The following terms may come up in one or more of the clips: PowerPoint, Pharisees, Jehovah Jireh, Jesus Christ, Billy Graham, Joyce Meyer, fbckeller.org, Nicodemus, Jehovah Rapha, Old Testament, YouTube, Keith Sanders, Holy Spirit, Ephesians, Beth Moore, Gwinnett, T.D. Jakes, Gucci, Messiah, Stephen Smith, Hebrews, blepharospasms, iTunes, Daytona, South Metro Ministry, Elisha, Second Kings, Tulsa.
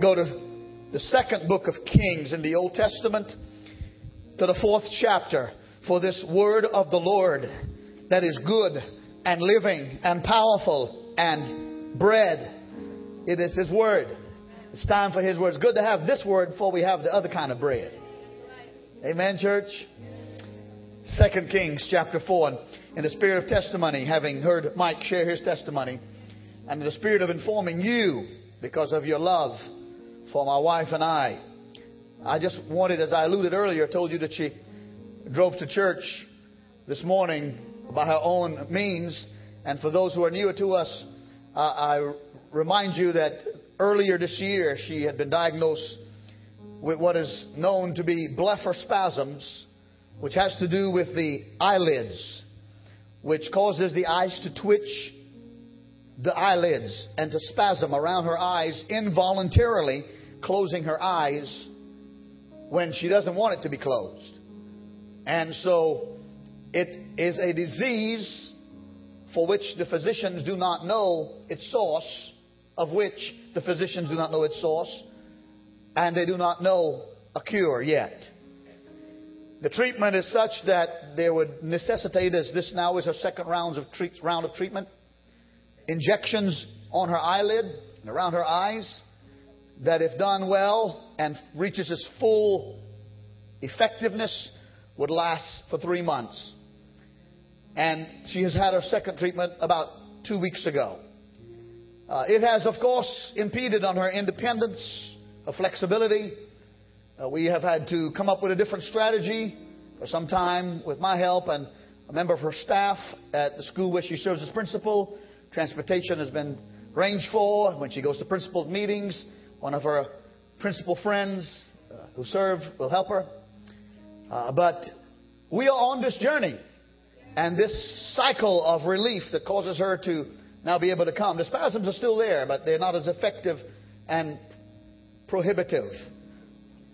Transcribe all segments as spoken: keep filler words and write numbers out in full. Go to the second book of Kings in the Old Testament, to the fourth chapter. For this word of the Lord that is good and living and powerful and bread. It is His word. It's time for His word. It's good to have this word before we have the other kind of bread. Amen, church? Second Kings chapter four. And in the spirit of testimony, having heard Mike share his testimony, and in the spirit of informing you because of your love for my wife and I, I just wanted, as I alluded earlier, told you that she drove to church this morning by her own means. And for those who are newer to us, uh, I remind you that earlier this year she had been diagnosed with what is known to be blepharospasms, which has to do with the eyelids, which causes the eyes to twitch, the eyelids, and to spasm around her eyes involuntarily, closing her eyes when she doesn't want it to be closed. And so it is a disease for which the physicians do not know its source, of which the physicians do not know its source, and they do not know a cure yet. The treatment is such that they would necessitate, as this now is her second round of, treat, round of treatment, injections on her eyelid and around her eyes, that if done well and reaches its full effectiveness, would last for three months. And she has had her second treatment about two weeks ago. Uh, it has, of course, impeded on her independence, her flexibility. Uh, we have had to come up with a different strategy for some time with my help and a member of her staff at the school where she serves as principal. Transportation has been arranged for when she goes to principal meetings. One of her principal friends uh, who serve will help her. Uh, but we are on this journey and this cycle of relief that causes her to now be able to come. The spasms are still there, but they're not as effective and prohibitive.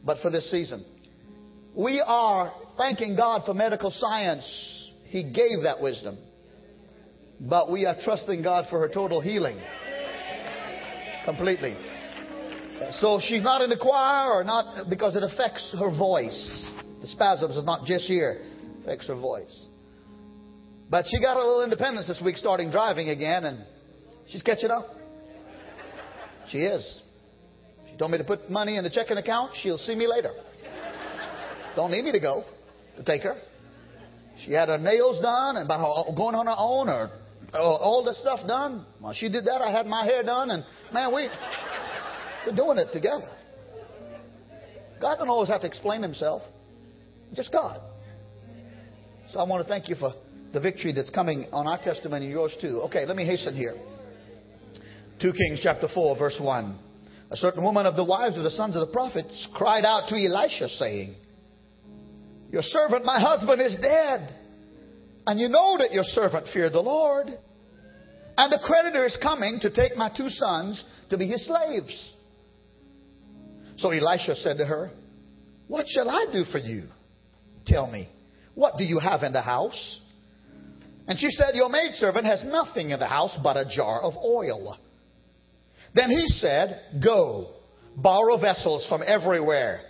But for this season, we are thanking God for medical science. He gave that wisdom. But we are trusting God for her total healing. Completely. So she's not in the choir or not because it affects her voice. The spasms is not just here. It affects her voice. But she got a little independence this week, starting driving again, and she's catching up. She is. She told me to put money in the checking account. She'll see me later. Don't need me to go to take her. She had her nails done and by her going on her own, or, or all the stuff done. While she did that, I had my hair done, and man, we, we're doing it together. God don't always have to explain Himself. Just God. So I want to thank you for the victory that's coming on our testimony and yours too. Okay, let me hasten here. Second Kings chapter four, verse one. A certain woman of the wives of the sons of the prophets cried out to Elisha, saying, "Your servant, my husband, is dead. And you know that your servant feared the Lord. And the creditor is coming to take my two sons to be his slaves." So Elisha said to her, "What shall I do for you? Tell me, what do you have in the house?" And she said, "Your maidservant has nothing in the house but a jar of oil." Then he said, "Go, borrow vessels from everywhere,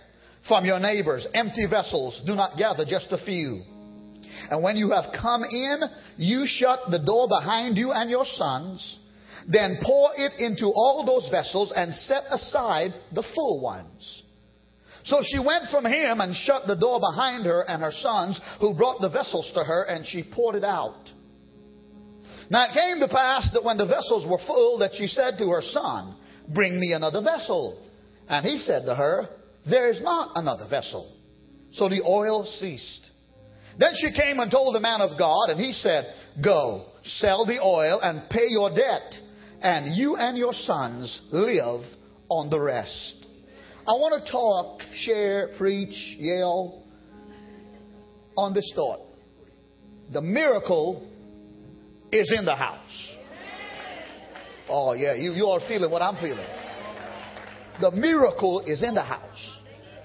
from your neighbors, empty vessels. Do not gather just a few. And when you have come in, you shut the door behind you and your sons. Then pour it into all those vessels and set aside the full ones." So she went from him and shut the door behind her and her sons, who brought the vessels to her, and she poured it out. Now it came to pass that when the vessels were full, that she said to her son, "Bring me another vessel." And he said to her, "There is not another vessel." So the oil ceased. Then she came and told the man of God, and he said, "Go, sell the oil and pay your debt, and you and your sons live on the rest." I want to talk, share, preach, yell on this thought. The miracle is in the house. Oh, yeah, you, you are feeling what I'm feeling. The miracle is in the house.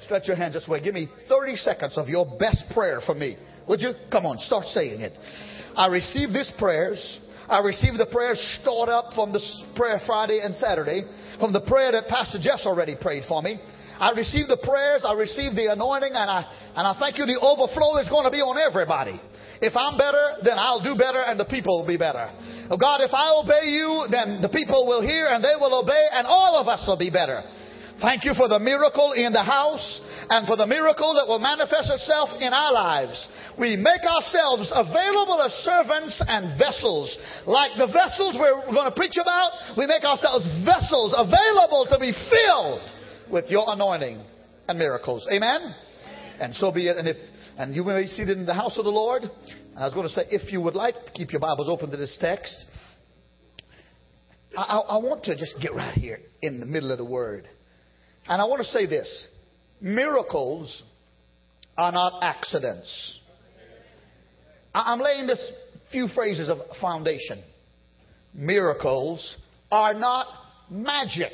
Stretch your hands this way. Give me thirty seconds of your best prayer for me. Would you? Come on, start saying it. I receive these prayers. I receive the prayers stored up from the prayer Friday and Saturday. from the prayer that Pastor Jess already prayed for me. I received the prayers, I received the anointing, and I and I thank you the overflow is going to be on everybody. If I'm better, then I'll do better and the people will be better. Oh God, if I obey you, then the people will hear and they will obey and all of us will be better. Thank you for the miracle in the house and for the miracle that will manifest itself in our lives. We make ourselves available as servants and vessels. Like the vessels we're going to preach about, we make ourselves vessels available to be filled with your anointing and miracles. Amen? Amen? And so be it. And if and you may be seated in the house of the Lord. And I was going to say, if you would like to keep your Bibles open to this text, I, I, I want to just get right here in the middle of the Word. And I want to say this. Miracles are not accidents. I, I'm laying this few phrases of foundation. Miracles are not magic.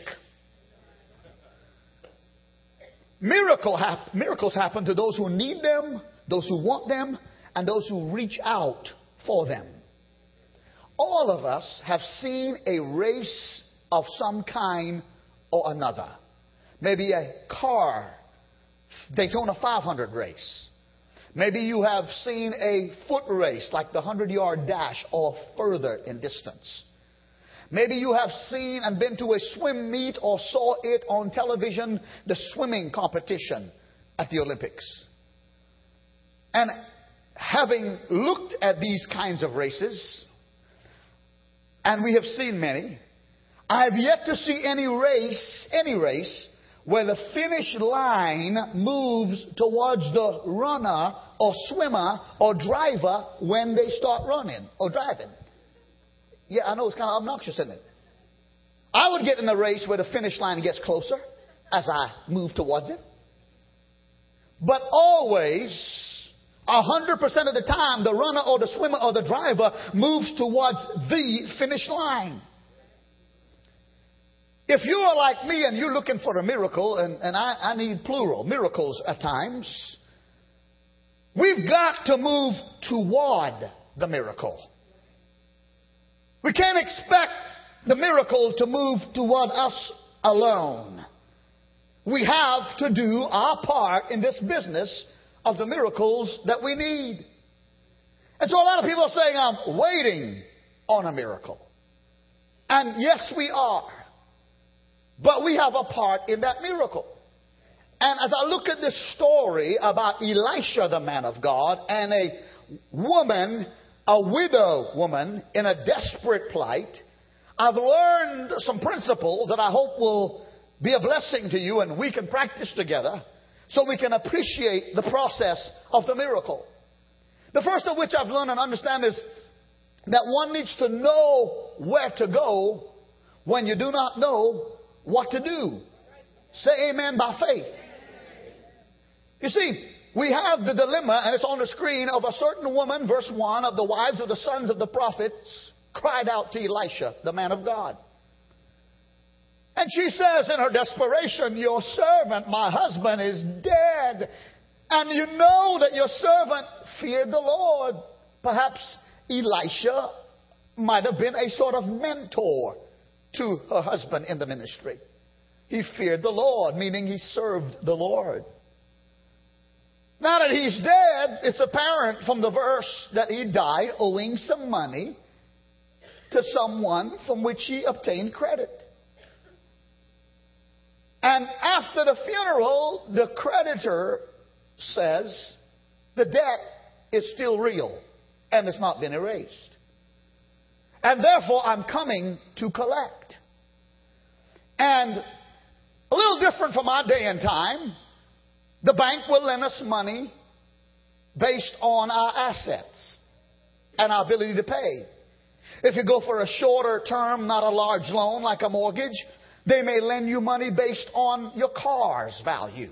Miracle hap- miracles happen to those who need them, those who want them, and those who reach out for them. All of us have seen a race of some kind or another. Maybe a car Daytona five hundred race. Maybe you have seen a foot race like the hundred-yard dash or further in distance. Maybe you have seen and been to a swim meet or saw it on television, the swimming competition at the Olympics. And having looked at these kinds of races, and we have seen many, I have yet to see any race, any race, where the finish line moves towards the runner or swimmer or driver when they start running or driving. Yeah, I know it's kind of obnoxious, isn't it? I would get in a race where the finish line gets closer as I move towards it. But always, one hundred percent of the time, the runner or the swimmer or the driver moves towards the finish line. If you are like me and you're looking for a miracle, and, and I, I need plural, miracles at times, we've got to move toward the miracle. We can't expect the miracle to move toward us alone. We have to do our part in this business of the miracles that we need. And so a lot of people are saying, I'm waiting on a miracle. And yes, we are. But we have a part in that miracle. And as I look at this story about Elisha, the man of God, and a woman A widow woman in a desperate plight, I've learned some principles that I hope will be a blessing to you and we can practice together so we can appreciate the process of the miracle. The first of which I've learned and understand is that one needs to know where to go when you do not know what to do. Say amen by faith. You see, we have the dilemma, and it's on the screen, of a certain woman, verse one, of the wives of the sons of the prophets, cried out to Elisha, the man of God. And she says in her desperation, your servant, my husband, is dead. And you know that your servant feared the Lord. Perhaps Elisha might have been a sort of mentor to her husband in the ministry. He feared the Lord, meaning he served the Lord. Now that he's dead, it's apparent from the verse that he died owing some money to someone from which he obtained credit. And after the funeral, the creditor says the debt is still real and it's not been erased. And therefore, I'm coming to collect. And a little different from our day and time, the bank will lend us money based on our assets and our ability to pay. If you go for a shorter term, not a large loan like a mortgage, they may lend you money based on your car's value.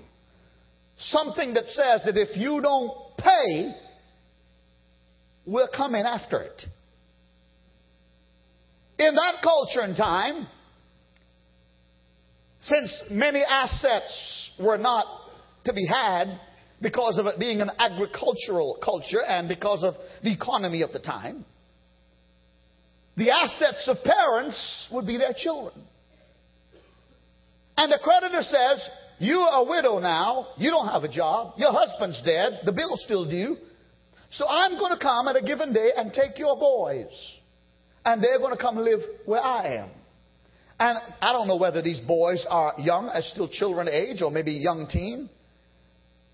Something that says that if you don't pay, we're coming after it. In that culture and time, since many assets were not to be had because of it being an agricultural culture and because of the economy of the time, the assets of parents would be their children. And the creditor says, you are a widow now. You don't have a job. Your husband's dead. The bill's still due. So I'm going to come at a given day and take your boys. And they're going to come live where I am. And I don't know whether these boys are young, as still children age, or maybe young teen.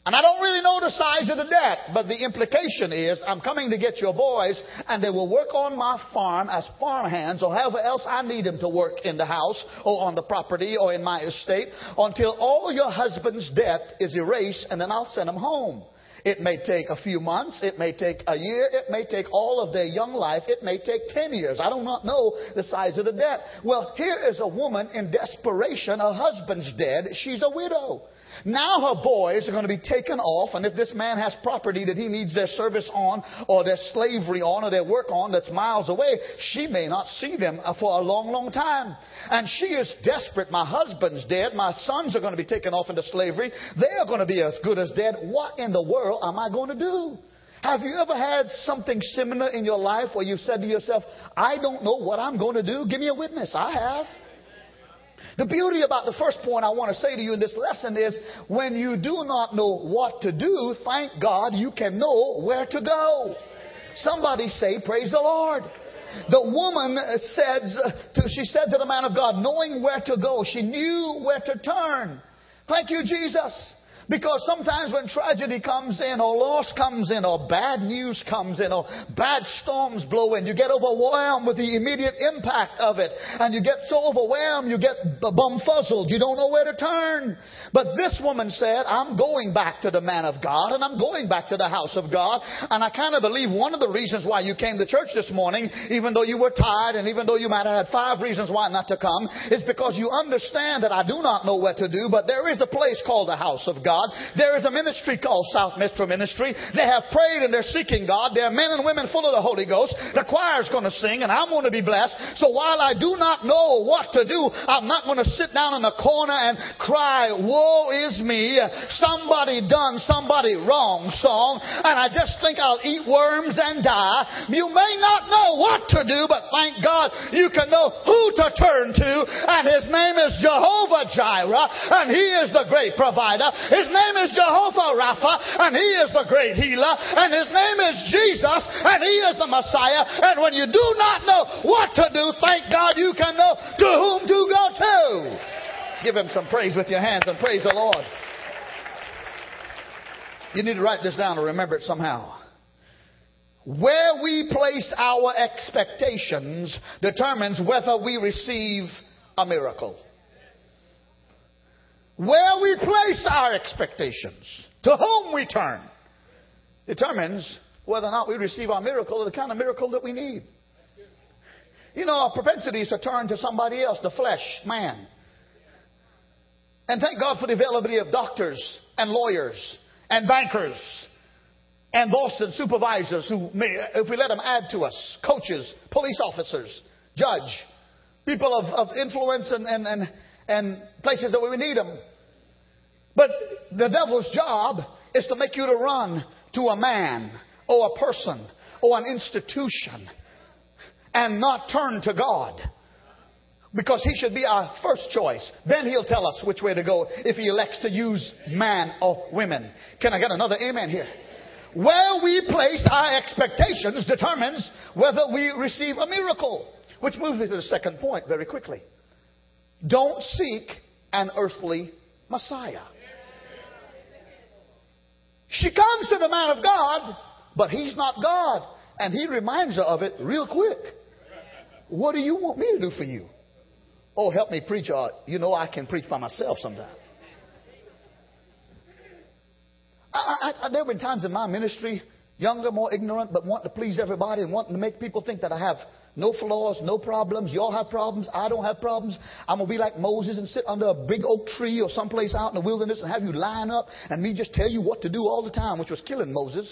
And I don't really know the size of the debt, but the implication is I'm coming to get your boys, and they will work on my farm as farmhands, or however else I need them to work in the house or on the property or in my estate until all your husband's debt is erased, and then I'll send them home. It may take a few months. It may take a year. It may take all of their young life. It may take ten years. I do not know the size of the debt. Well, here is a woman in desperation. Her husband's dead. She's a widow. Now her boys are going to be taken off. And if this man has property that he needs their service on or their slavery on or their work on that's miles away, she may not see them for a long, long time. And she is desperate. My husband's dead. My sons are going to be taken off into slavery. They are going to be as good as dead. What in the world am I going to do? Have you ever had something similar in your life where you said to yourself, I don't know what I'm going to do? Give me a witness. I have. The beauty about the first point I want to say to you in this lesson is when you do not know what to do, thank God you can know where to go. Somebody say, praise the Lord. The woman said, to, she said to the man of God, knowing where to go, she knew where to turn. Thank you, Jesus. Because sometimes when tragedy comes in or loss comes in or bad news comes in or bad storms blow in, you get overwhelmed with the immediate impact of it. And you get so overwhelmed, you get bumfuzzled. You don't know where to turn. But this woman said, I'm going back to the man of God and I'm going back to the house of God. And I kind of believe one of the reasons why you came to church this morning, even though you were tired and even though you might have had five reasons why not to come, is because you understand that I do not know what to do, but there is a place called the house of God. There is a ministry called South Metro Ministry. They have prayed and they're seeking God. They're men and women full of the Holy Ghost. The choir's going to sing and I'm going to be blessed. So while I do not know what to do, I'm not going to sit down in a corner and cry, woe is me. Somebody done somebody wrong song. And I just think I'll eat worms and die. You may not know what to do, but thank God you can know who to turn to. And His name is Jehovah Jireh. And He is the great provider. His name is Jehovah Rapha, and He is the great healer, and His name is Jesus, and He is the Messiah. And when you do not know what to do, thank God you can know to whom to go to. Give Him some praise with your hands and praise the Lord. You need to write this down or remember it somehow. Where we place our expectations determines whether we receive a miracle. Where we place our expectations, to whom we turn, determines whether or not we receive our miracle or the kind of miracle that we need. You know, our propensity is to turn to somebody else, the flesh, man. And thank God for the availability of doctors and lawyers and bankers and boss and supervisors who may, if we let them add to us, coaches, police officers, judge, people of, of influence and, and, and, and places that we need them. But the devil's job is to make you to run to a man or a person or an institution and not turn to God, because He should be our first choice. Then He'll tell us which way to go if He elects to use man or women. Can I get another amen here? Where we place our expectations determines whether we receive a miracle, which moves me to the second point very quickly. Don't seek an earthly Messiah. She comes to the man of God, but he's not God. And he reminds her of it real quick. What do you want me to do for you? Oh, help me preach. Uh, you know, I can preach by myself sometimes. I, I, I, there have been times in my ministry, younger, more ignorant, but wanting to please everybody and wanting to make people think that I have no flaws, no problems. Y'all have problems. I don't have problems. I'm going to be like Moses and sit under a big oak tree or someplace out in the wilderness and have you line up and me just tell you what to do all the time, which was killing Moses.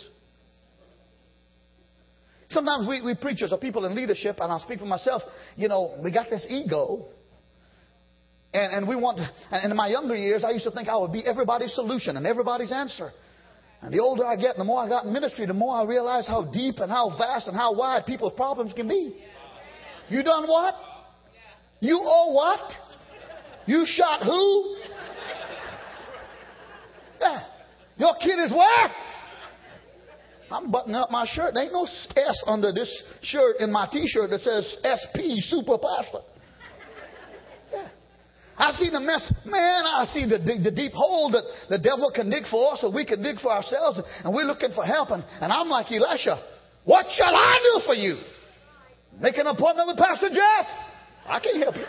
Sometimes we, we preachers or people in leadership, and I'll speak for myself, you know, we got this ego. And, and we want, and in my younger years, I used to think I would be everybody's solution and everybody's answer. And the older I get and the more I got in ministry, the more I realize how deep and how vast and how wide people's problems can be. You done what? You owe what? You shot who? Yeah. Your kid is where? I'm buttoning up my shirt. There ain't no S under this shirt in my T-shirt that says S P, Super Pastor. Yeah. I see the mess. Man, I see the, the, the deep hole that the devil can dig for us, or we can dig for ourselves, and we're looking for help. And, and I'm like Elisha. What shall I do for you? Make an appointment with Pastor Jeff. I can help you.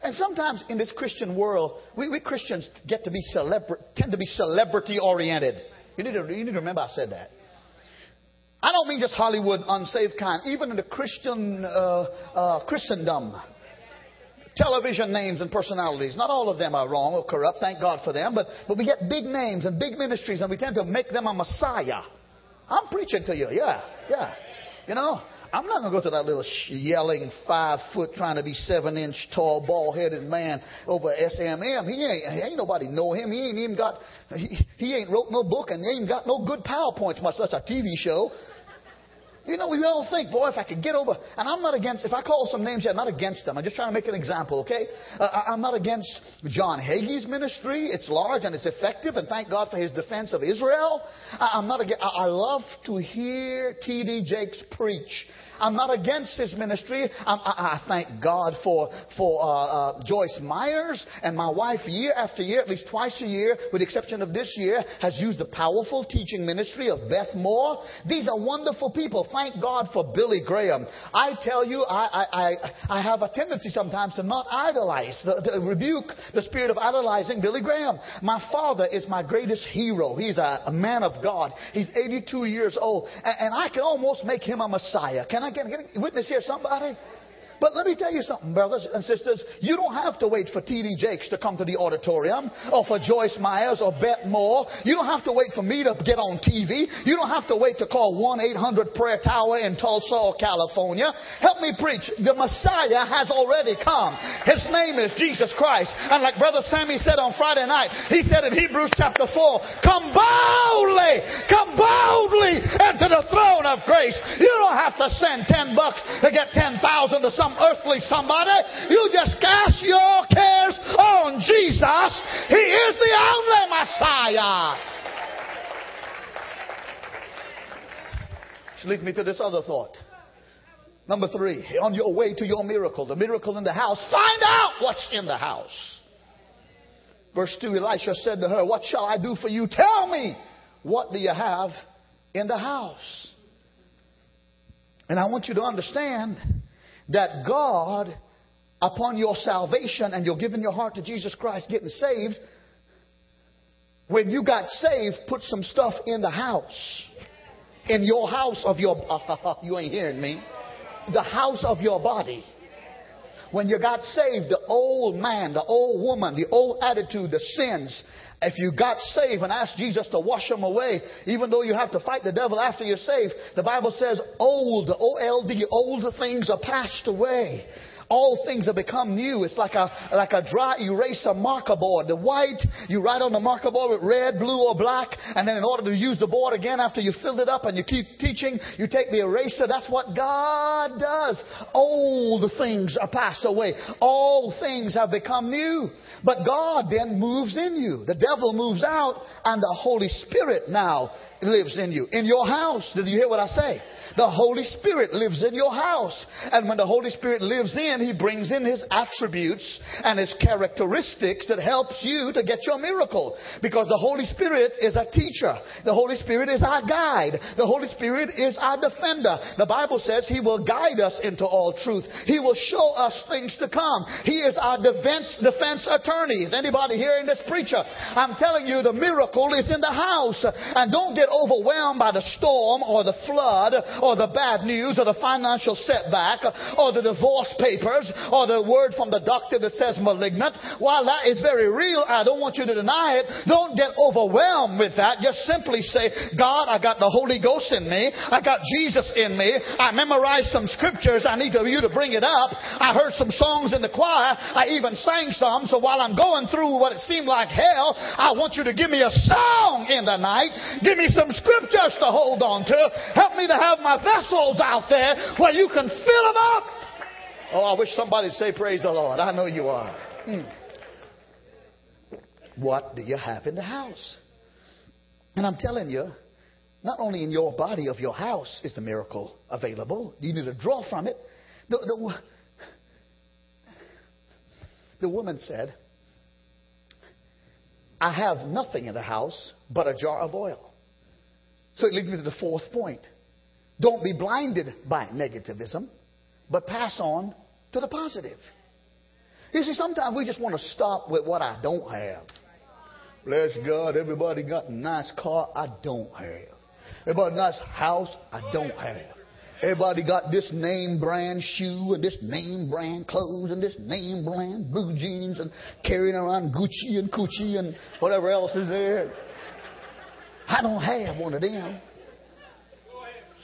And sometimes in this Christian world, we, we Christians get to be celebra- tend to be celebrity oriented. You need to you need to remember I said that. I don't mean just Hollywood unsaved kind. Even in the Christian uh, uh, Christendom, television names and personalities. Not all of them are wrong or corrupt. Thank God for them. But but we get big names and big ministries, and we tend to make them a messiah. I'm preaching to you. Yeah, yeah. You know, I'm not going to go to that little yelling five foot, trying to be seven inch tall, bald headed man over S M M. He ain't, he ain't nobody know him. He ain't even got, he, he ain't wrote no book, and he ain't got no good PowerPoints, much less a T V show. You know, we all think, boy, if I could get over, and I'm not against, if I call some names here, I'm not against them. I'm just trying to make an example, okay? Uh, I'm not against John Hagee's ministry. It's large and it's effective, and thank God for his defense of Israel. I, I'm not against, I love to hear T D Jakes preach. I'm not against his ministry. I, I, I thank God for for uh, uh, Joyce Myers, and my wife year after year, at least twice a year, with the exception of this year, has used the powerful teaching ministry of Beth Moore. These are wonderful people. Thank God for Billy Graham. I tell you, I I, I, I have a tendency sometimes to not idolize, to, to rebuke the spirit of idolizing Billy Graham. My father is my greatest hero. He's a, a man of God. He's eighty-two years old, and, and I can almost make him a messiah. Can I Can I get a witness here, somebody? But let me tell you something, brothers and sisters. You don't have to wait for T D Jakes to come to the auditorium, or for Joyce Myers or Beth Moore. You don't have to wait for me to get on T V. You don't have to wait to call one eight hundred prayer tower in Tulsa or California. Help me preach. The Messiah has already come. His name is Jesus Christ. And like Brother Sammy said on Friday night, he said in Hebrews chapter four, come boldly, come boldly into the throne of grace. You don't have to send ten bucks to get ten thousand to something. Earthly somebody. You just cast your cares on Jesus. He is the only Messiah. Which leads me to this other thought. Number three, on your way to your miracle, the miracle in the house, find out what's in the house. Verse two, Elisha said to her, what shall I do for you? Tell me, what do you have in the house? And I want you to understand that God, upon your salvation and your giving your heart to Jesus Christ, getting saved, when you got saved, put some stuff in the house. In your house of your... you ain't hearing me. The house of your body. When you got saved, the old man, the old woman, the old attitude, the sins... If you got saved and asked Jesus to wash them away, even though you have to fight the devil after you're saved, the Bible says old, O L D, old things are passed away. All things have become new. It's like a like a dry eraser marker board. The white, you write on the marker board with red, blue, or black. And then in order to use the board again after you filled it up and you keep teaching, you take the eraser. That's what God does. Old things are passed away. All things have become new. But God then moves in you. The devil moves out, and the Holy Spirit now lives in you. In your house. Did you hear what I say? The Holy Spirit lives in your house. And when the Holy Spirit lives in, He brings in His attributes and His characteristics that helps you to get your miracle. Because the Holy Spirit is a teacher. The Holy Spirit is our guide. The Holy Spirit is our defender. The Bible says He will guide us into all truth. He will show us things to come. He is our defense, defense attorney. Is anybody hearing this preacher? I'm telling you, the miracle is in the house. And don't get overwhelmed by the storm or the flood or the bad news or the financial setback or the divorce papers or the word from the doctor that says malignant. While that is very real, I don't want you to deny it. Don't get overwhelmed with that. Just simply say, God, I got the Holy Ghost in me. I got Jesus in me. I memorized some scriptures. I need you to bring it up. I heard some songs in the choir. I even sang some. So while I'm going through what it seemed like hell, I want you to give me a song in the night. Give me some scriptures to hold on to. Help me to have my vessels out there where you can fill them up. Oh, I wish somebody would say praise the Lord. I know you are. Mm. What do you have in the house? And I'm telling you, not only in your body of your house is the miracle available. You need to draw from it. The, the, the woman said, I have nothing in the house but a jar of oil. So it leads me to the fourth point. Don't be blinded by negativism, but pass on to the positive. You see, sometimes we just want to stop with what I don't have. Bless God, everybody got a nice car I don't have. Everybody got a nice house I don't have. Everybody got this name brand shoe and this name brand clothes and this name brand blue jeans and carrying around Gucci and Coochie and whatever else is there. I don't have one of them.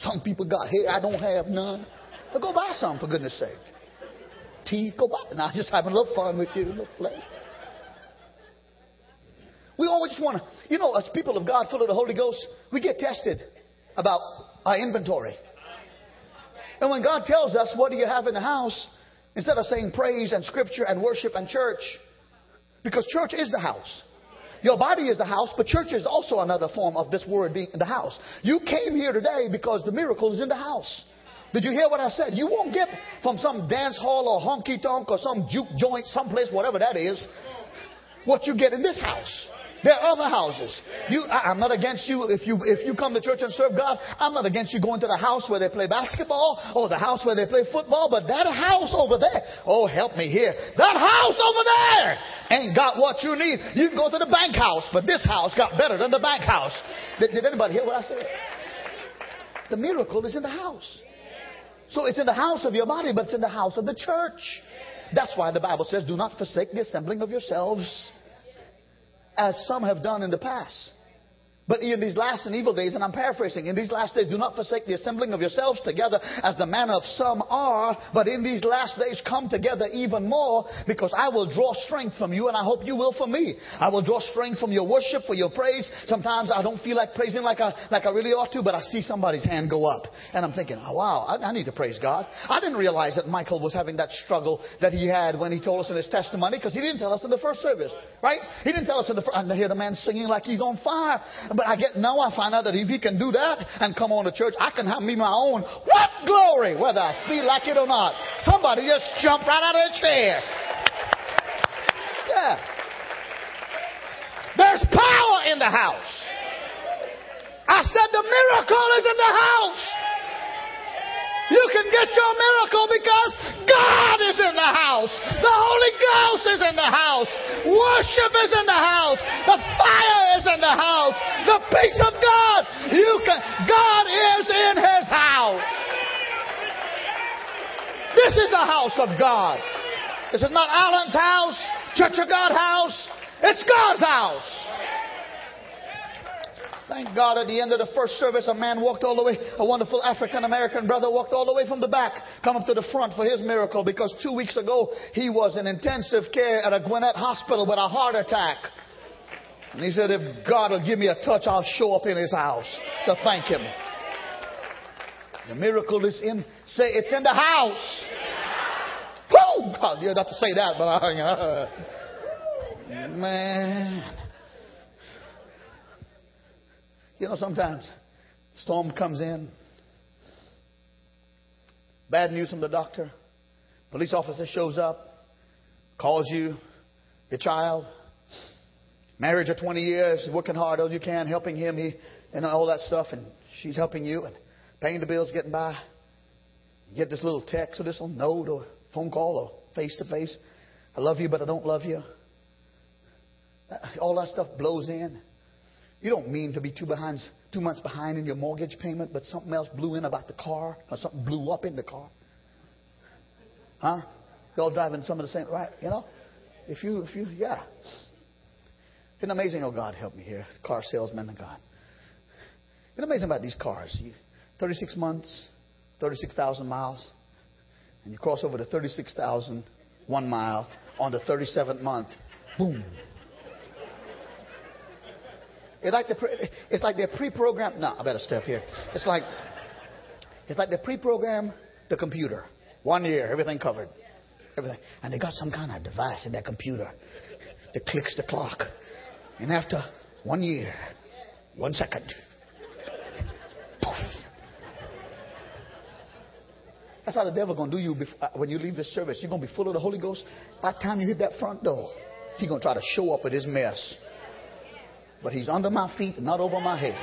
Some people got hair. I don't have none. But go buy some, for goodness sake. Teeth, go buy them. I'm just having a little fun with you, a little flesh. We always want to, you know, as people of God, full of the Holy Ghost, we get tested about our inventory. And when God tells us, what do you have in the house? Instead of saying praise and scripture and worship and church. Because church is the house. Your body is the house, but church is also another form of this word being in the house. You came here today because the miracle is in the house. Did you hear what I said? You won't get from some dance hall or honky-tonk or some juke joint, someplace, whatever that is, what you get in this house. There are other houses. You, I, I'm not against you if you if you come to church and serve God. I'm not against you going to the house where they play basketball or the house where they play football. But that house over there, oh, help me here. That house over there ain't got what you need. You can go to the bank house, but this house got better than the bank house. Did, did anybody hear what I said? The miracle is in the house. So it's in the house of your body, but it's in the house of the church. That's why the Bible says, do not forsake the assembling of yourselves, as some have done in the past. But in these last and evil days, and I'm paraphrasing, in these last days, do not forsake the assembling of yourselves together as the manner of some are. But in these last days, come together even more, because I will draw strength from you, and I hope you will from me. I will draw strength from your worship, for your praise. Sometimes I don't feel like praising like I, like I really ought to, but I see somebody's hand go up. And I'm thinking, oh, wow, I, I need to praise God. I didn't realize that Michael was having that struggle that he had when he told us in his testimony, because he didn't tell us in the first service, right? He didn't tell us in the first. I hear the man singing like he's on fire. But I get now I find out that if he can do that and come on to church, I can have me my own. What glory, whether I feel like it or not. Somebody just jumped right out of their chair. Yeah. There's power in the house. I said the miracle is in the house. You can get your miracle because God is in the house. The Holy Ghost is in the house. Worship is in the house. The fire is in the house. The peace of God. You can. God is in His house. This is the house of God. This is not Alan's house, Church of God house. It's God's house. Thank God at the end of the first service, a man walked all the way, a wonderful African-American brother walked all the way from the back, come up to the front for his miracle, because two weeks ago, he was in intensive care at a Gwinnett hospital with a heart attack. And he said, if God will give me a touch, I'll show up in His house to thank Him. The miracle is in, say, it's in the house. Oh, God, you'd have to say that, but I, uh, man. You know, sometimes storm comes in, bad news from the doctor, police officer shows up, calls you, your child, marriage of twenty years, working hard as you can, helping him he, and all that stuff, and she's helping you and paying the bills, getting by. You get this little text or this little note or phone call or face-to-face. I love you, but I don't love you. All that stuff blows in. You don't mean to be two, behind, two months behind in your mortgage payment, but something else blew in about the car, or something blew up in the car. Huh? Y'all driving some of the same, right? You know? If you, if you, yeah. Isn't it amazing? Oh, God, help me here. Car salesman and God. Isn't it amazing about these cars? You, thirty-six months, thirty-six thousand miles, and you cross over to thirty-six thousand one mile on the thirty-seventh month. Boom. It's like the pre, it's like they're pre-programmed. No, I better step here. It's like it's like they pre-programmed the computer. One year, everything covered, everything, and they got some kind of device in that computer that clicks the clock, and after one year, one second, poof. That's how the devil gonna do you before, when you leave this service. You're gonna be full of the Holy Ghost. By the time you hit that front door, he's gonna try to show up with his mess. But he's under my feet, not over my head.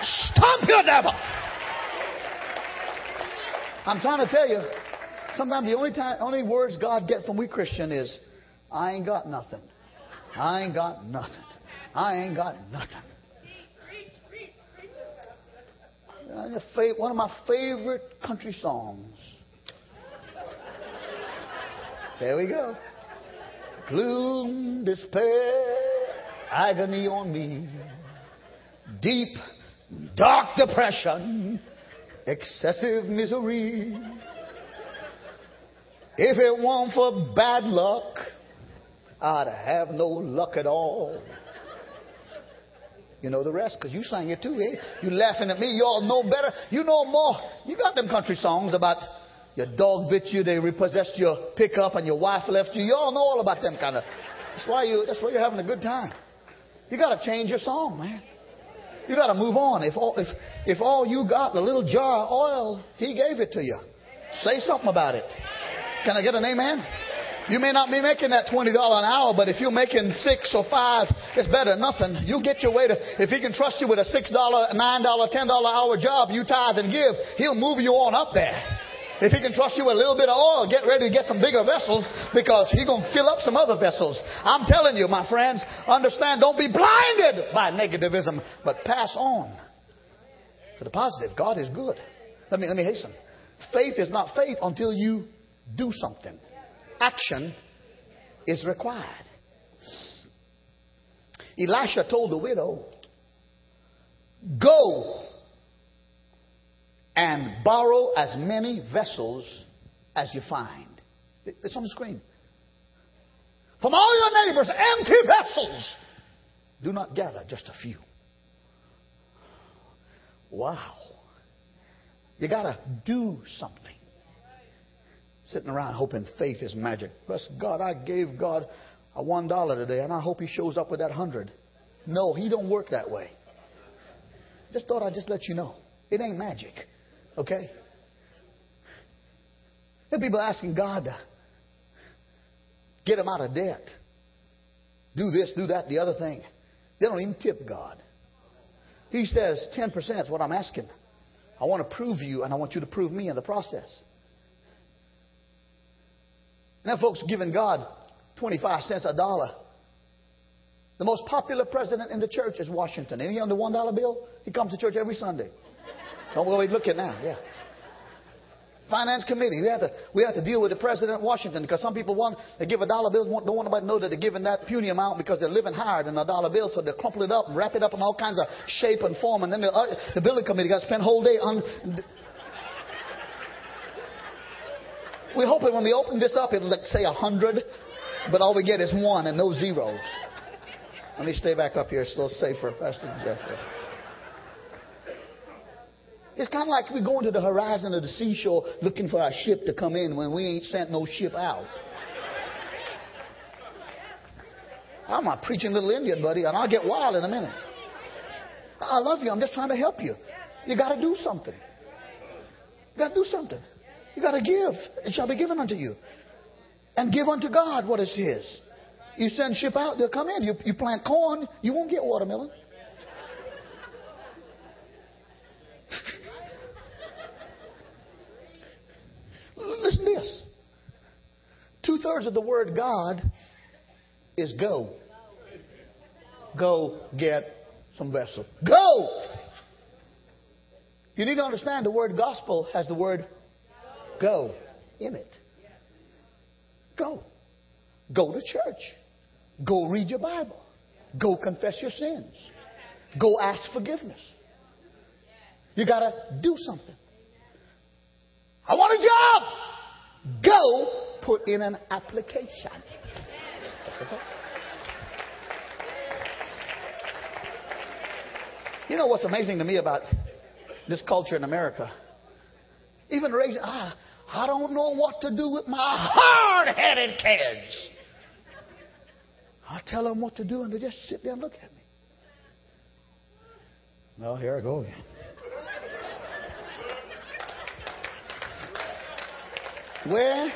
Stop your devil! I'm trying to tell you, sometimes the only time, only words God get from we Christian is, "I ain't got nothing. I ain't got nothing. I ain't got nothing." One of my favorite country songs. There we go. Gloom, despair, agony on me. Deep, dark depression, excessive misery. If it weren't for bad luck, I'd have no luck at all. You know the rest, because you sang it too, eh? You laughing at me, you all know better. You know more. You got them country songs about... Your dog bit you, they repossessed your pickup, and your wife left you. You all know all about them kind of. That's why you. That's why you're having a good time. You got to change your song, man. You got to move on. If all, if if all you got the little jar of oil, he gave it to you. Say something about it. Can I get an amen? You may not be making that twenty dollars an hour, but if you're making six or five, it's better than nothing. You'll get your way to, if he can trust you with a six dollar, nine dollar, ten dollar hour job, you tithe and give, he'll move you on up there. If he can trust you with a little bit of oil, get ready to get some bigger vessels, because he's going to fill up some other vessels. I'm telling you, my friends, understand, don't be blinded by negativism, but pass on to the positive. God is good. Let me let me hasten. Faith is not faith until you do something. Action is required. Elisha told the widow, "Go and borrow as many vessels as you find." It's on the screen. "From all your neighbors, empty vessels. Do not gather just a few." Wow. You got to do something. Sitting around hoping faith is magic. Bless God, I gave God a one dollar today, and I hope he shows up with that hundred. No, he don't work that way. Just thought I'd just let you know. It ain't magic. Okay? There are people asking God to get them out of debt. Do this, do that, the other thing. They don't even tip God. He says, ten percent is what I'm asking. I want to prove you, and I want you to prove me in the process. Now, folks giving God twenty-five cents a dollar. The most popular president in the church is Washington. Ain't he on the one dollar bill? He comes to church every Sunday. Don't we look at now? Yeah. Finance committee. We have to we have to deal with the president of Washington, because some people want they give a dollar bill, don't want nobody to know that they're giving that puny amount, because they're living higher than a dollar bill, so they crumple it up and wrap it up in all kinds of shape and form, and then the, uh, the building committee got to spend whole day on. We're hoping when we open this up, it'll like, say a hundred, but all we get is one and no zeros. Let me stay back up here; it's a little safer, Pastor Jeff. It's kind of like we're going to the horizon of the seashore looking for our ship to come in when we ain't sent no ship out. I'm not preaching little Indian, buddy, and I'll get wild in a minute. I love you. I'm just trying to help you. You got to do something. You got to do something. You got to give. It shall be given unto you. And give unto God what is His. You send ship out, they'll come in. You, you plant corn, you won't get watermelon. Listen to this. Two-thirds of the word God is go. Go get some vessel. Go! You need to understand the word gospel has the word go in it. Go. Go to church. Go read your Bible. Go confess your sins. Go ask forgiveness. You got to do something. I want a job. Go put in an application. You know what's amazing to me about this culture in America? Even raising, ah, I don't know what to do with my hard-headed kids. I tell them what to do and they just sit there and look at me. Well, here I go again. Where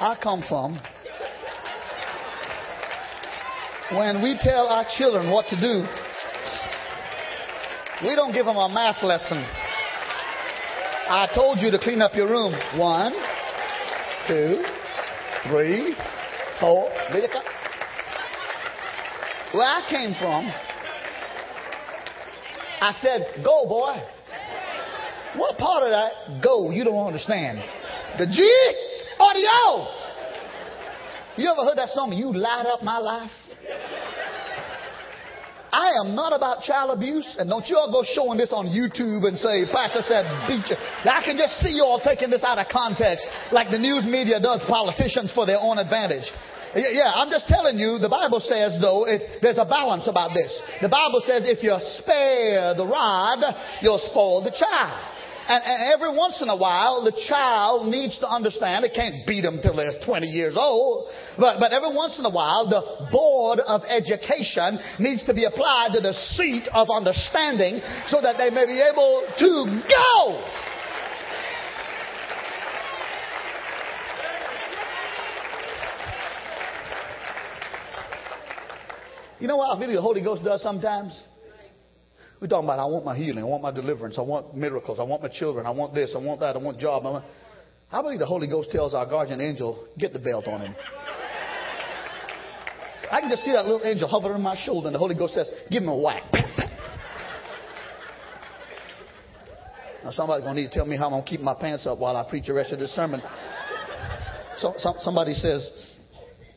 I come from, when we tell our children what to do, we don't give them a math lesson. I told you to clean up your room. One, two, three, four. Where I came from, I said, go, boy. What part of that go you don't understand? The G or the O? You ever heard that song, You Light Up My Life? I am not about child abuse, and don't you all go showing this on YouTube and say, Pastor said, beat you. I can just see you all taking this out of context like the news media does politicians for their own advantage. Yeah, I'm just telling you, the Bible says, though, it, there's a balance about this. The Bible says if you spare the rod, you'll spoil the child. And, and every once in a while, the child needs to understand. It can't beat them till they're twenty years old. But, but every once in a while, the board of education needs to be applied to the seat of understanding so that they may be able to go. You know what I believe the Holy Ghost does sometimes? We're talking about, I want my healing, I want my deliverance, I want miracles, I want my children, I want this, I want that, I want job. I, want... I believe the Holy Ghost tells our guardian angel, get the belt on him. I can just see that little angel hovering my shoulder and the Holy Ghost says, give him a whack. Now somebody's going to need to tell me how I'm going to keep my pants up while I preach the rest of this sermon. So, so, somebody says,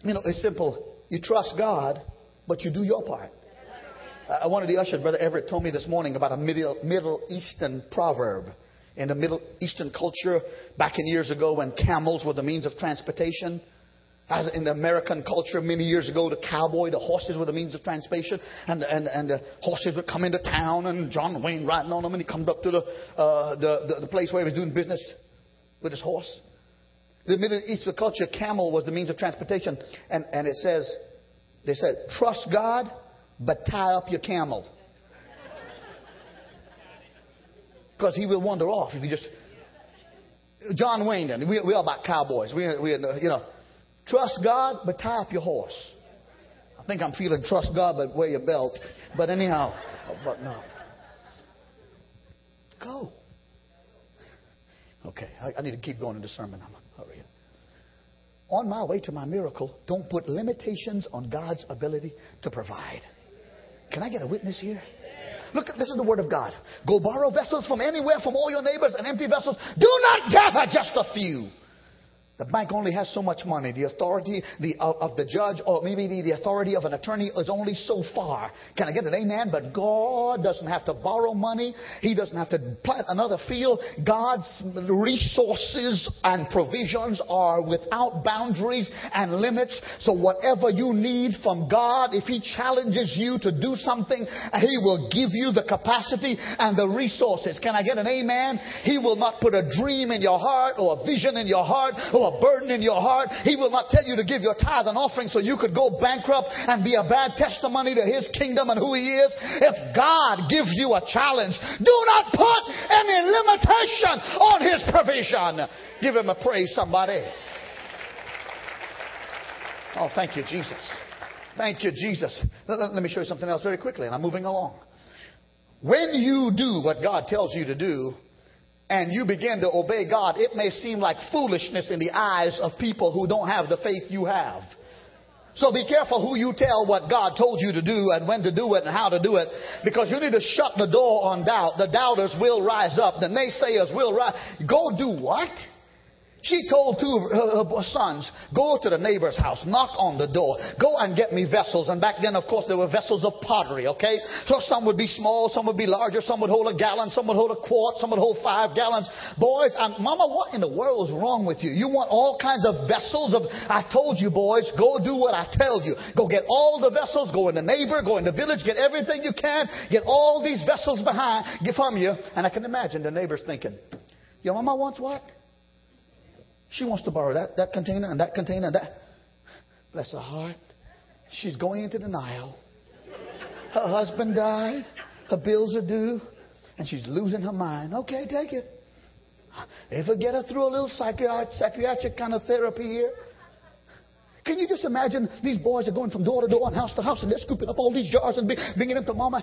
you know, it's simple. You trust God, but you do your part. Uh, one of the ushers, Brother Everett, told me this morning about a Middle, Middle Eastern proverb. In the Middle Eastern culture, back in years ago when camels were the means of transportation, as in the American culture many years ago, the cowboy, the horses were the means of transportation, and, and, and the horses would come into town, and John Wayne riding on them, and he comes up to the, uh, the, the, the place where he was doing business with his horse. The Middle Eastern culture, camel was the means of transportation, and, and it says... They said, trust God, but tie up your camel. Because he will wander off if you just... John Wayne, then. We're we all about cowboys. We, we, you know, trust God, but tie up your horse. I think I'm feeling trust God, but wear your belt. But anyhow, but no. Go. Okay, I, I need to keep going in the sermon. I'm going to hurry up. On my way to my miracle, don't put limitations on God's ability to provide. Can I get a witness here? Look, this is the word of God. Go borrow vessels from anywhere, from all your neighbors, and empty vessels. Do not gather just a few. The bank only has so much money. The authority the, of, of the judge or maybe the, the authority of an attorney is only so far. Can I get an amen? But God doesn't have to borrow money. He doesn't have to plant another field. God's resources and provisions are without boundaries and limits. So whatever you need from God, if He challenges you to do something, He will give you the capacity and the resources. Can I get an amen? He will not put a dream in your heart or a vision in your heart or a burden in your heart. He will not tell you to give your tithe and offering so you could go bankrupt and be a bad testimony to His kingdom and who He is. If God gives you a challenge, do not put any limitation on His provision. Give Him a praise, somebody. Oh, thank you, Jesus. Thank you, Jesus. Let, let me show you something else very quickly, and I'm moving along. When you do what God tells you to do, and you begin to obey God, it may seem like foolishness in the eyes of people who don't have the faith you have. So be careful who you tell what God told you to do and when to do it and how to do it, because you need to shut the door on doubt. The doubters will rise up. The naysayers will rise. Go do what? She told two of her sons, go to the neighbor's house, knock on the door, go and get me vessels. And back then, of course, there were vessels of pottery, okay? So some would be small, some would be larger, some would hold a gallon, some would hold a quart, some would hold five gallons. Boys, I'm, Mama, what in the world is wrong with you? You want all kinds of vessels of, I told you, boys, go do what I tell you. Go get all the vessels, go in the neighbor, go in the village, get everything you can, get all these vessels behind, get from you. And I can imagine the neighbors thinking, your mama wants what? She wants to borrow that, that container and that container and that. Bless her heart. She's going into the Nile. Her husband died. Her bills are due. And she's losing her mind. Okay, take it. If I get her through a little psychiatric kind of therapy here. Can you just imagine these boys are going from door to door and house to house and they're scooping up all these jars and bringing them to Mama?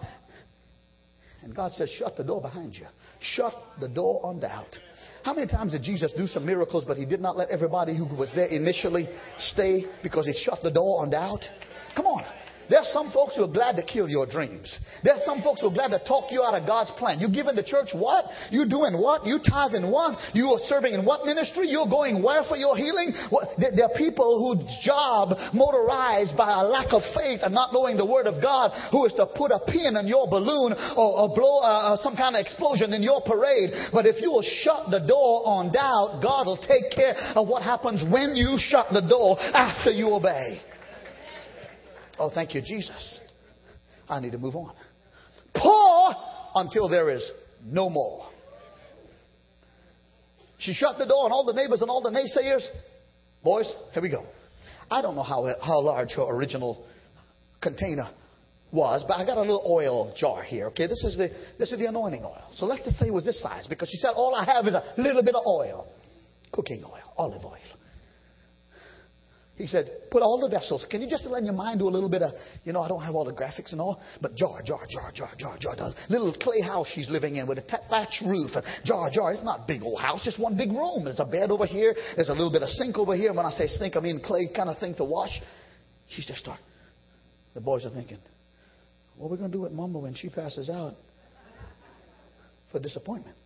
And God says, shut the door behind you. Shut the door on doubt. How many times did Jesus do some miracles, but he did not let everybody who was there initially stay because it shut the door on doubt? Come on. There's some folks who are glad to kill your dreams. There's some folks who are glad to talk you out of God's plan. You're giving the church what? You're doing what? You're tithing what? You are serving in what ministry? You're going where for your healing? There are people whose job motorized by a lack of faith and not knowing the Word of God, who is to put a pin in your balloon or, or blow uh, some kind of explosion in your parade. But if you will shut the door on doubt, God will take care of what happens when you shut the door after you obey. Oh, thank you, Jesus. I need to move on. Pour until there is no more. She shut the door on all the neighbors and all the naysayers. Boys, here we go. I don't know how, how large her original container was, but I got a little oil jar here. Okay, this is the this is the anointing oil. So let's just say it was this size because she said all I have is a little bit of oil. Cooking oil, olive oil. He said, put all the vessels. Can you just let your mind do a little bit of, you know, I don't have all the graphics and all, but jar, jar, jar, jar, jar, jar. The little clay house she's living in with a thatch roof. And jar, jar. It's not a big old house. It's one big room. There's a bed over here. There's a little bit of sink over here. And when I say sink, I mean clay kind of thing to wash. She just starts. The boys are thinking, what are we going to do with Mama when she passes out for disappointment?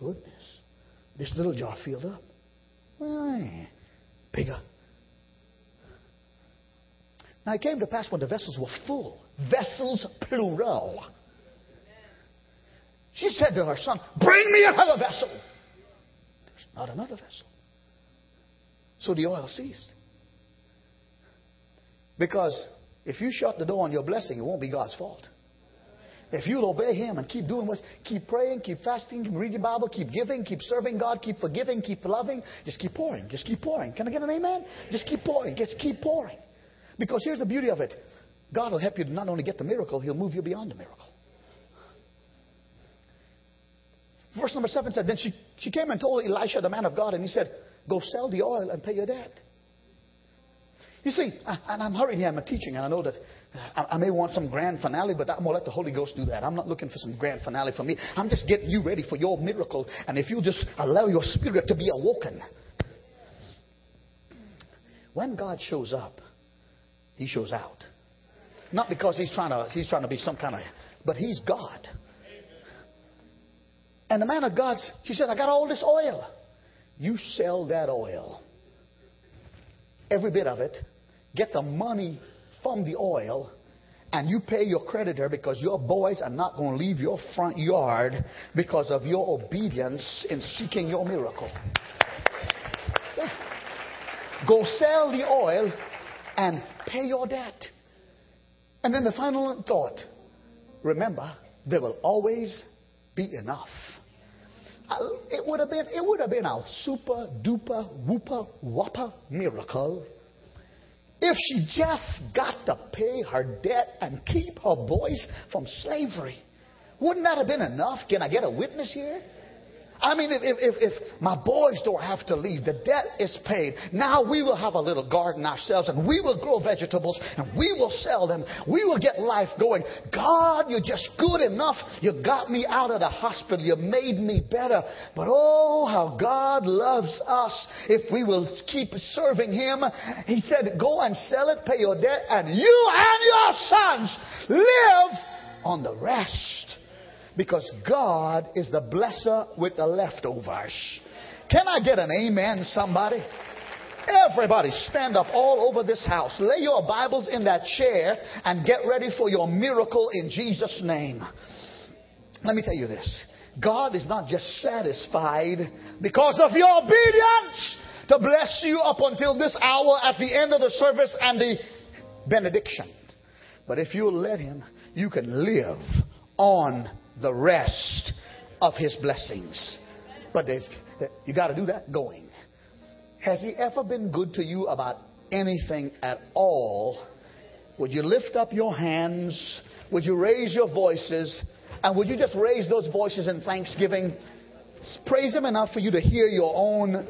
Goodness. This little jar filled up. Why? Bigger. Now it came to pass when the vessels were full. Vessels, plural. She said to her son, bring me another vessel. There's not another vessel. So the oil ceased. Because if you shut the door on your blessing, it won't be God's fault. If you'll obey Him and keep doing what, keep praying, keep fasting, keep reading the Bible, keep giving, keep serving God, keep forgiving, keep loving, just keep pouring, just keep pouring. Can I get an amen? Just keep pouring, just keep pouring. Because here's the beauty of it. God will help you to not only get the miracle, He'll move you beyond the miracle. Verse number seven said, then she, she came and told Elisha, the man of God, and he said, go sell the oil and pay your debt. You see, and I'm hurrying here, I'm teaching, and I know that I may want some grand finale, but I'm going to let the Holy Ghost do that. I'm not looking for some grand finale for me. I'm just getting you ready for your miracle, and if you'll just allow your spirit to be awoken. When God shows up, He shows out. Not because He's trying to, he's trying to be some kind of, but He's God. And the man of God, she said, I got all this oil. You sell that oil. Every bit of it. Get the money from the oil and you pay your creditor because your boys are not going to leave your front yard because of your obedience in seeking your miracle. Go sell the oil and pay your debt. And then the final thought. Remember, there will always be enough. It would have been, it would have been a super duper whooper whopper miracle if she just got to pay her debt and keep her boys from slavery. Wouldn't that have been enough? Can I get a witness here? I mean, if, if, if my boys don't have to leave, the debt is paid. Now we will have a little garden ourselves and we will grow vegetables and we will sell them. We will get life going. God, you're just good enough. You got me out of the hospital. You made me better. But oh, how God loves us if we will keep serving Him. He said, go and sell it, pay your debt, and you and your sons live on the rest. Because God is the blesser with the leftovers. Can I get an amen, somebody? Everybody stand up all over this house. Lay your Bibles in that chair and get ready for your miracle in Jesus' name. Let me tell you this. God is not just satisfied because of your obedience to bless you up until this hour at the end of the service and the benediction. But if you let Him, you can live on the rest of His blessings. But there's, you got to do that going. Has He ever been good to you about anything at all? Would you lift up your hands? Would you raise your voices? And would you just raise those voices in thanksgiving? Praise Him enough for you to hear your own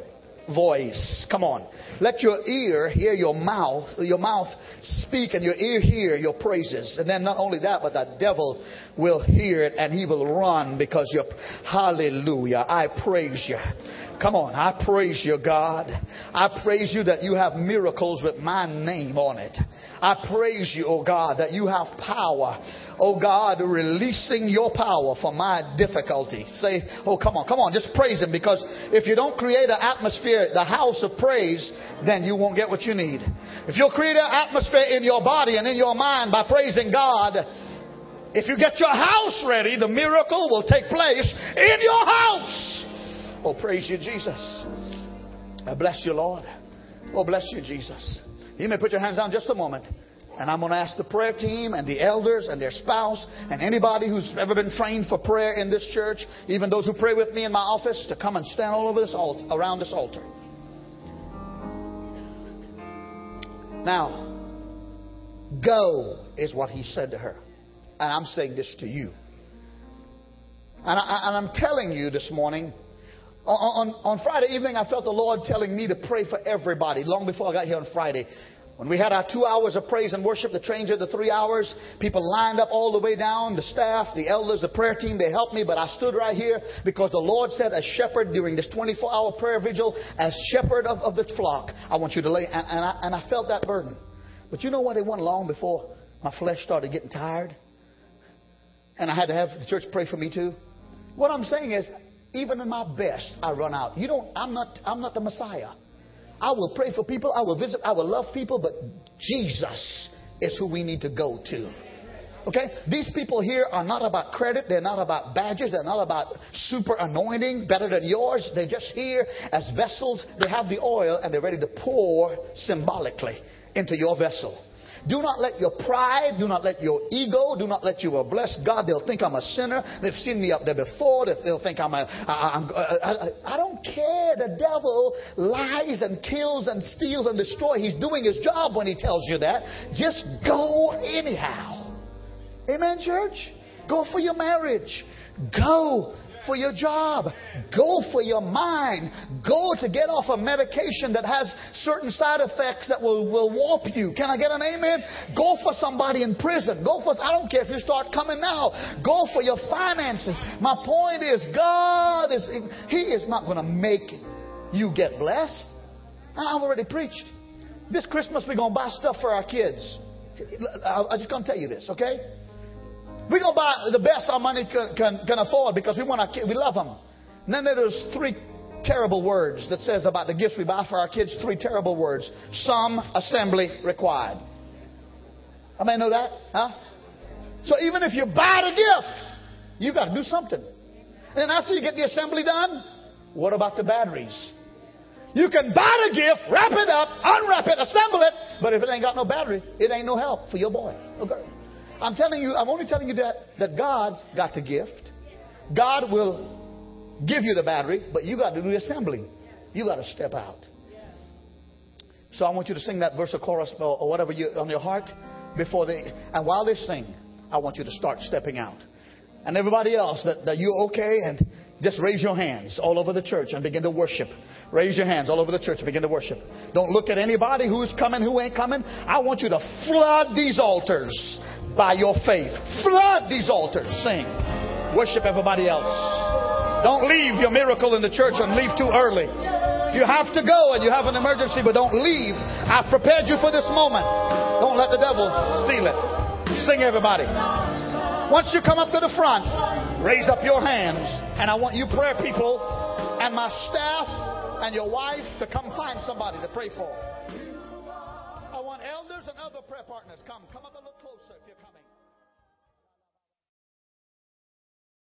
voice. Come on. Let your ear hear your mouth, your mouth speak, and your ear hear your praises. And then not only that, but the devil will hear it and he will run because you're... Hallelujah. I praise you. Come on. I praise you, God. I praise you that you have miracles with my name on it. I praise you, oh God, that you have power. Oh God, releasing your power for my difficulty. Say, oh, come on, come on, just praise Him, because if you don't create an atmosphere, the house of praise, then you won't get what you need. If you'll create an atmosphere in your body and in your mind by praising God, if you get your house ready, the miracle will take place in your house. Oh, praise you, Jesus. I bless you, Lord. Oh, bless you, Jesus. You may put your hands down just a moment. And I'm going to ask the prayer team and the elders and their spouse and anybody who's ever been trained for prayer in this church, even those who pray with me in my office, to come and stand all over this altar, around this altar. Now, go is what He said to her. And I'm saying this to you. And, I, and I'm telling you this morning, on, on, on Friday evening, I felt the Lord telling me to pray for everybody long before I got here on Friday. When we had our two hours of praise and worship, the train did the three hours. People lined up all the way down. The staff, the elders, the prayer team, they helped me. But I stood right here because the Lord said, as shepherd during this twenty-four hour prayer vigil, as shepherd of, of the flock, I want you to lay. And, and, I, and I felt that burden. But you know what? It wasn't long before my flesh started getting tired. And I had to have the church pray for me too. What I'm saying is, even in my best, I run out. You don't, I'm not, I'm not the Messiah. I will pray for people. I will visit. I will love people. But Jesus is who we need to go to. Okay? These people here are not about credit. They're not about badges. They're not about super anointing, better than yours. They're just here as vessels. They have the oil and they're ready to pour symbolically into your vessel. Do not let your pride, do not let your ego, do not let you well, bless God. They'll think I'm a sinner. They've seen me up there before. They'll think I'm a... I, I'm, I, I, I don't care. The devil lies and kills and steals and destroys. He's doing his job when he tells you that. Just go anyhow. Amen, church? Go for your marriage. Go for your job. Go for your mind. Go to get off a medication that has certain side effects that will, will warp you. Can I get an amen? Go for somebody in prison. Go for, I don't care if you start coming now. Go for your finances. My point is, God is, He is not going to make you get blessed. I've already preached. This Christmas we're going to buy stuff for our kids. I'm just going to tell you this, okay? We're going to buy the best our money can, can, can afford because we want our kids. We love them. And then there's three terrible words that says about the gifts we buy for our kids. Three terrible words. Some assembly required. I may know that. Huh? So even if you buy the gift, you got to do something. And then after you get the assembly done, what about the batteries? You can buy the gift, wrap it up, unwrap it, assemble it. But if it ain't got no battery, it ain't no help for your boy or girl. I'm telling you, I'm only telling you that, that God's got the gift. God will give you the battery, but you got to do the assembling. You got to step out. So I want you to sing that verse or chorus or, or whatever you on your heart before they, and while they sing, I want you to start stepping out. And everybody else that, that you're okay, and just raise your hands all over the church and begin to worship. Raise your hands all over the church and begin to worship. Don't look at anybody who's coming, who ain't coming. I want you to flood these altars by your faith. Flood these altars. Sing. Worship everybody else. Don't leave your miracle in the church and leave too early. If you have to go and you have an emergency, but don't leave. I've prepared you for this moment. Don't let the devil steal it. Sing, everybody. Once you come up to the front, raise up your hands. And I want you prayer people and my staff and your wife to come find somebody to pray for. I want elders and other prayer partners. Come, come up and look closer if you're coming.